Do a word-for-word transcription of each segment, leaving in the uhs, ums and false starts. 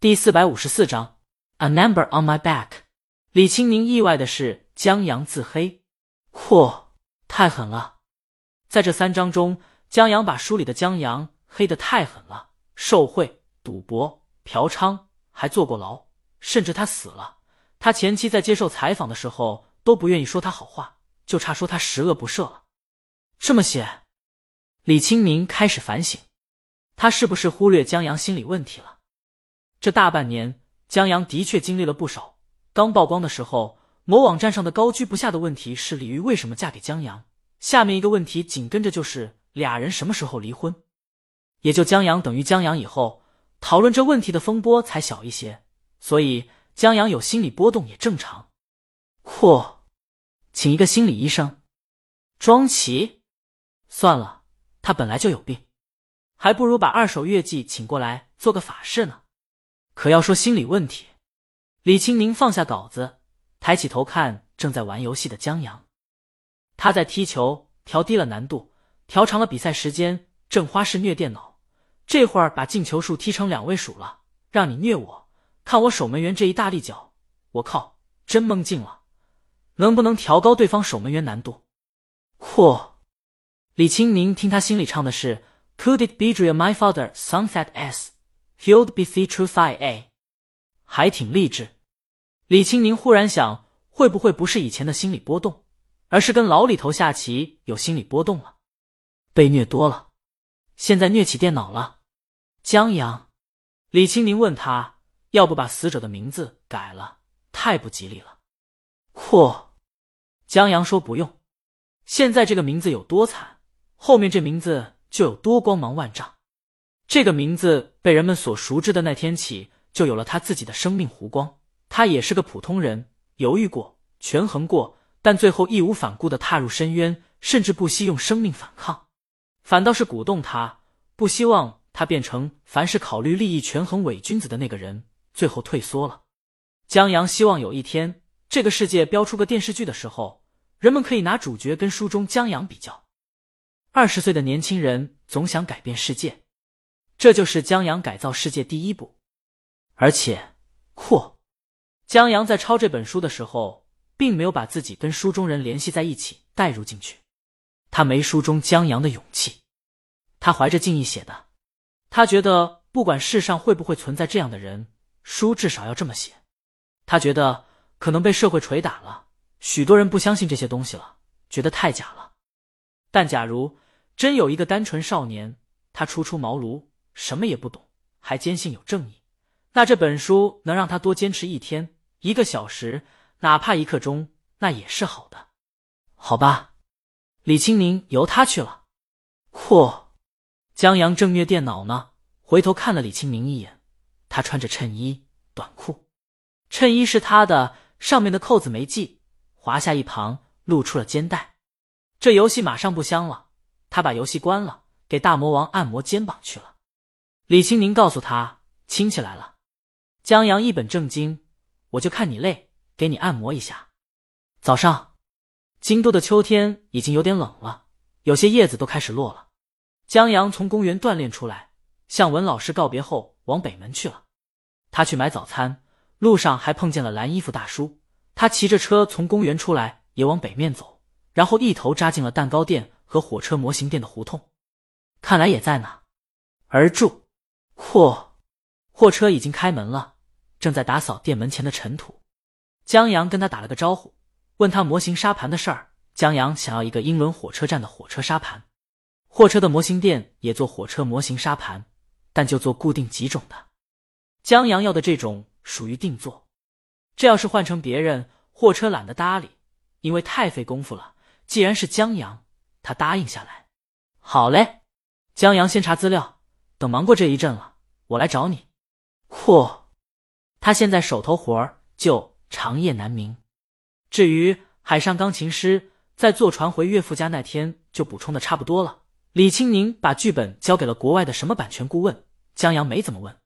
第四百五十四章 A number on my back。 李青宁意外的是江阳自黑，嚯，太狠了。在这三章中，江阳把书里的江阳黑得太狠了，受贿、赌博、嫖娼，还坐过牢，甚至他死了。他前妻在接受采访的时候都不愿意说他好话，就差说他十恶不赦了。这么写，李青宁开始反省，他是不是忽略江阳心理问题了？这大半年，江阳的确经历了不少。刚曝光的时候，某网站上的高居不下的问题是李玉为什么嫁给江阳，下面一个问题紧跟着就是俩人什么时候离婚。也就江阳等于江阳以后，讨论这问题的风波才小一些，所以江阳有心理波动也正常。嚯，请一个心理医生？庄奇？算了，他本来就有病，还不如把二手乐伎请过来做个法事呢。可要说心理问题，李青宁放下稿子，抬起头看正在玩游戏的江阳。他在踢球，调低了难度，调长了比赛时间，正花式虐电脑。这会儿把进球数踢成两位数了，让你虐我，看我守门员这一大力脚，我靠，真梦境了。能不能调高对方守门员难度？嚯！李青宁听他心里唱的是 Could it be dream my father sunset as？He'd be the truth I a， 还挺励志。李青宁忽然想，会不会不是以前的心理波动，而是跟老李头下棋有心理波动了？被虐多了，现在虐起电脑了。江阳，李青宁问他，要不把死者的名字改了，太不吉利了。嚯，江阳说不用，现在这个名字有多惨，后面这名字就有多光芒万丈。这个名字被人们所熟知的那天起，就有了他自己的生命弧光。他也是个普通人，犹豫过，权衡过，但最后义无反顾地踏入深渊，甚至不惜用生命反抗。反倒是鼓动他，不希望他变成凡是考虑利益权衡伪君子的那个人，最后退缩了。江阳希望有一天，这个世界标出个电视剧的时候，人们可以拿主角跟书中江阳比较。二十岁的年轻人总想改变世界。这就是江阳改造世界第一步。而且，嚯，江阳在抄这本书的时候，并没有把自己跟书中人联系在一起带入进去。他没书中江阳的勇气。他怀着敬意写的。他觉得不管世上会不会存在这样的人，书至少要这么写。他觉得可能被社会捶打了，许多人不相信这些东西了，觉得太假了。但假如真有一个单纯少年，他初出茅庐，什么也不懂，还坚信有正义，那这本书能让他多坚持一天、一个小时，哪怕一刻钟，那也是好的。好吧，李青宁由他去了。嚯，江阳正虐电脑呢，回头看了李青宁一眼。他穿着衬衣、短裤，衬衣是他的，上面的扣子没系，滑下一旁，露出了肩带。这游戏马上不香了，他把游戏关了，给大魔王按摩肩膀去了。李青宁告诉他，亲戚来了。江阳一本正经，我就看你累，给你按摩一下。早上，京都的秋天已经有点冷了，有些叶子都开始落了。江阳从公园锻炼出来，向文老师告别后往北门去了。他去买早餐，路上还碰见了蓝衣服大叔。他骑着车从公园出来，也往北面走，然后一头扎进了蛋糕店和火车模型店的胡同。看来也在呢。而住。嚯，货车已经开门了，正在打扫店门前的尘土。江阳跟他打了个招呼，问他模型沙盘的事儿。江阳想要一个英伦火车站的火车沙盘。货车的模型店也做火车模型沙盘，但就做固定几种的。江阳要的这种属于定做。这要是换成别人，货车懒得搭理，因为太费功夫了。既然是江阳，他答应下来。好嘞，江阳先查资料。等忙过这一阵了，我来找你。嚯，他现在手头活儿就长夜难明。至于海上钢琴师，在坐船回岳父家那天就补充的差不多了。李青宁把剧本交给了国外的什么版权顾问，江阳没怎么问。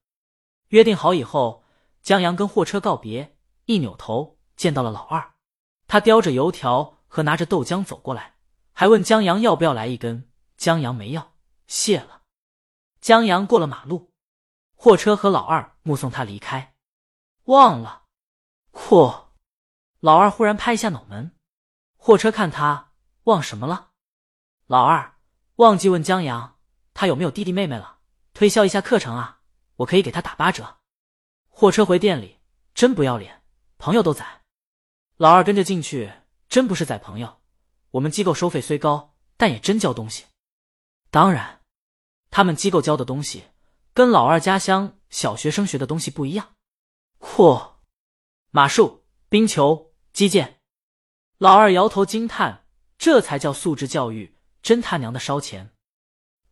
约定好以后，江阳跟货车告别，一扭头见到了老二。他叼着油条和拿着豆浆走过来，还问江阳要不要来一根。江阳没要，谢了。江阳过了马路，货车和老二目送他离开。忘了。嚯！老二忽然拍一下脑门。货车看他忘什么了。老二忘记问江阳他有没有弟弟妹妹了，推销一下课程啊，我可以给他打八折。货车回店里，真不要脸，朋友都宰。老二跟着进去，真不是宰朋友，我们机构收费虽高，但也真教东西。当然，他们机构教的东西跟老二家乡小学生学的东西不一样。嚯！马术、冰球、击剑。老二摇头惊叹，这才叫素质教育，真他娘的烧钱。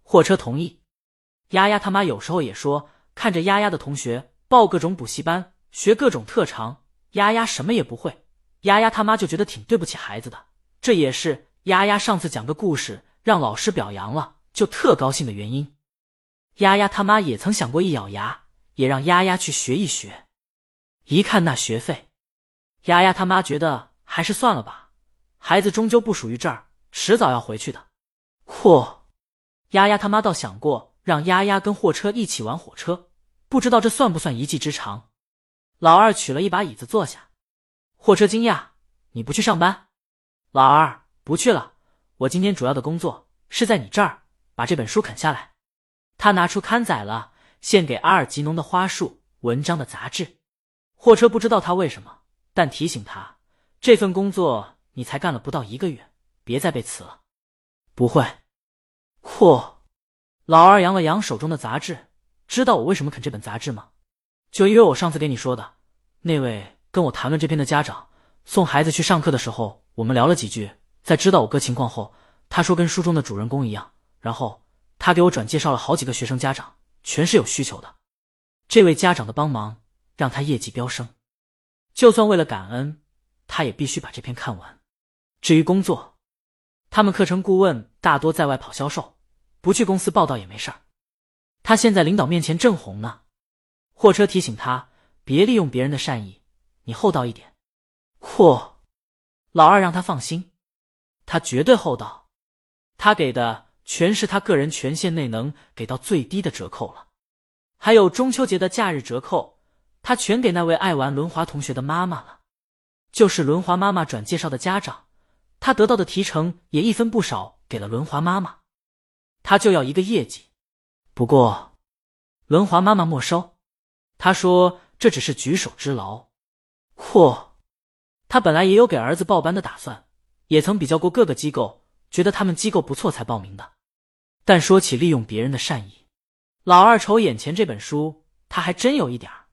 货车同意。丫丫他妈有时候也说，看着丫丫的同学报各种补习班，学各种特长，丫丫什么也不会，丫丫他妈就觉得挺对不起孩子的。这也是丫丫上次讲个故事让老师表扬了就特高兴的原因。丫丫他妈也曾想过一咬牙也让丫丫去学一学。一看那学费，丫丫他妈觉得还是算了吧，孩子终究不属于这儿，迟早要回去的。嚯！丫丫他妈倒想过让丫丫跟货车一起玩火车，不知道这算不算一技之长。老二取了一把椅子坐下。货车惊讶，你不去上班？老二，不去了，我今天主要的工作是在你这儿把这本书啃下来。他拿出刊载了献给阿尔吉农的花束文章的杂志。货车不知道他为什么，但提醒他，这份工作你才干了不到一个月，别再被辞了。不会。嚯！老二扬了扬手中的杂志，知道我为什么啃这本杂志吗？就因为我上次给你说的，那位跟我谈论这篇的家长送孩子去上课的时候，我们聊了几句，在知道我哥情况后，他说跟书中的主人公一样，然后他给我转介绍了好几个学生家长，全是有需求的。这位家长的帮忙让他业绩飙升，就算为了感恩，他也必须把这篇看完。至于工作，他们课程顾问大多在外跑销售，不去公司报道也没事儿。他现在领导面前正红呢。货车提醒他，别利用别人的善意，你厚道一点。嚯！老二让他放心，他绝对厚道。他给的全是他个人权限内能给到最低的折扣了。还有中秋节的假日折扣，他全给那位爱玩轮滑同学的妈妈了。就是轮滑妈妈转介绍的家长，他得到的提成也一分不少给了轮滑妈妈。他就要一个业绩，不过轮滑妈妈没收，他说这只是举手之劳。嚯！他本来也有给儿子报班的打算，也曾比较过各个机构，觉得他们机构不错才报名的。但说起利用别人的善意，老二瞅眼前这本书，他还真有一点儿。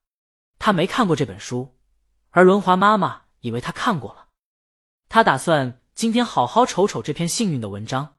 他没看过这本书，而轮滑妈妈以为他看过了。他打算今天好好瞅瞅这篇幸运的文章。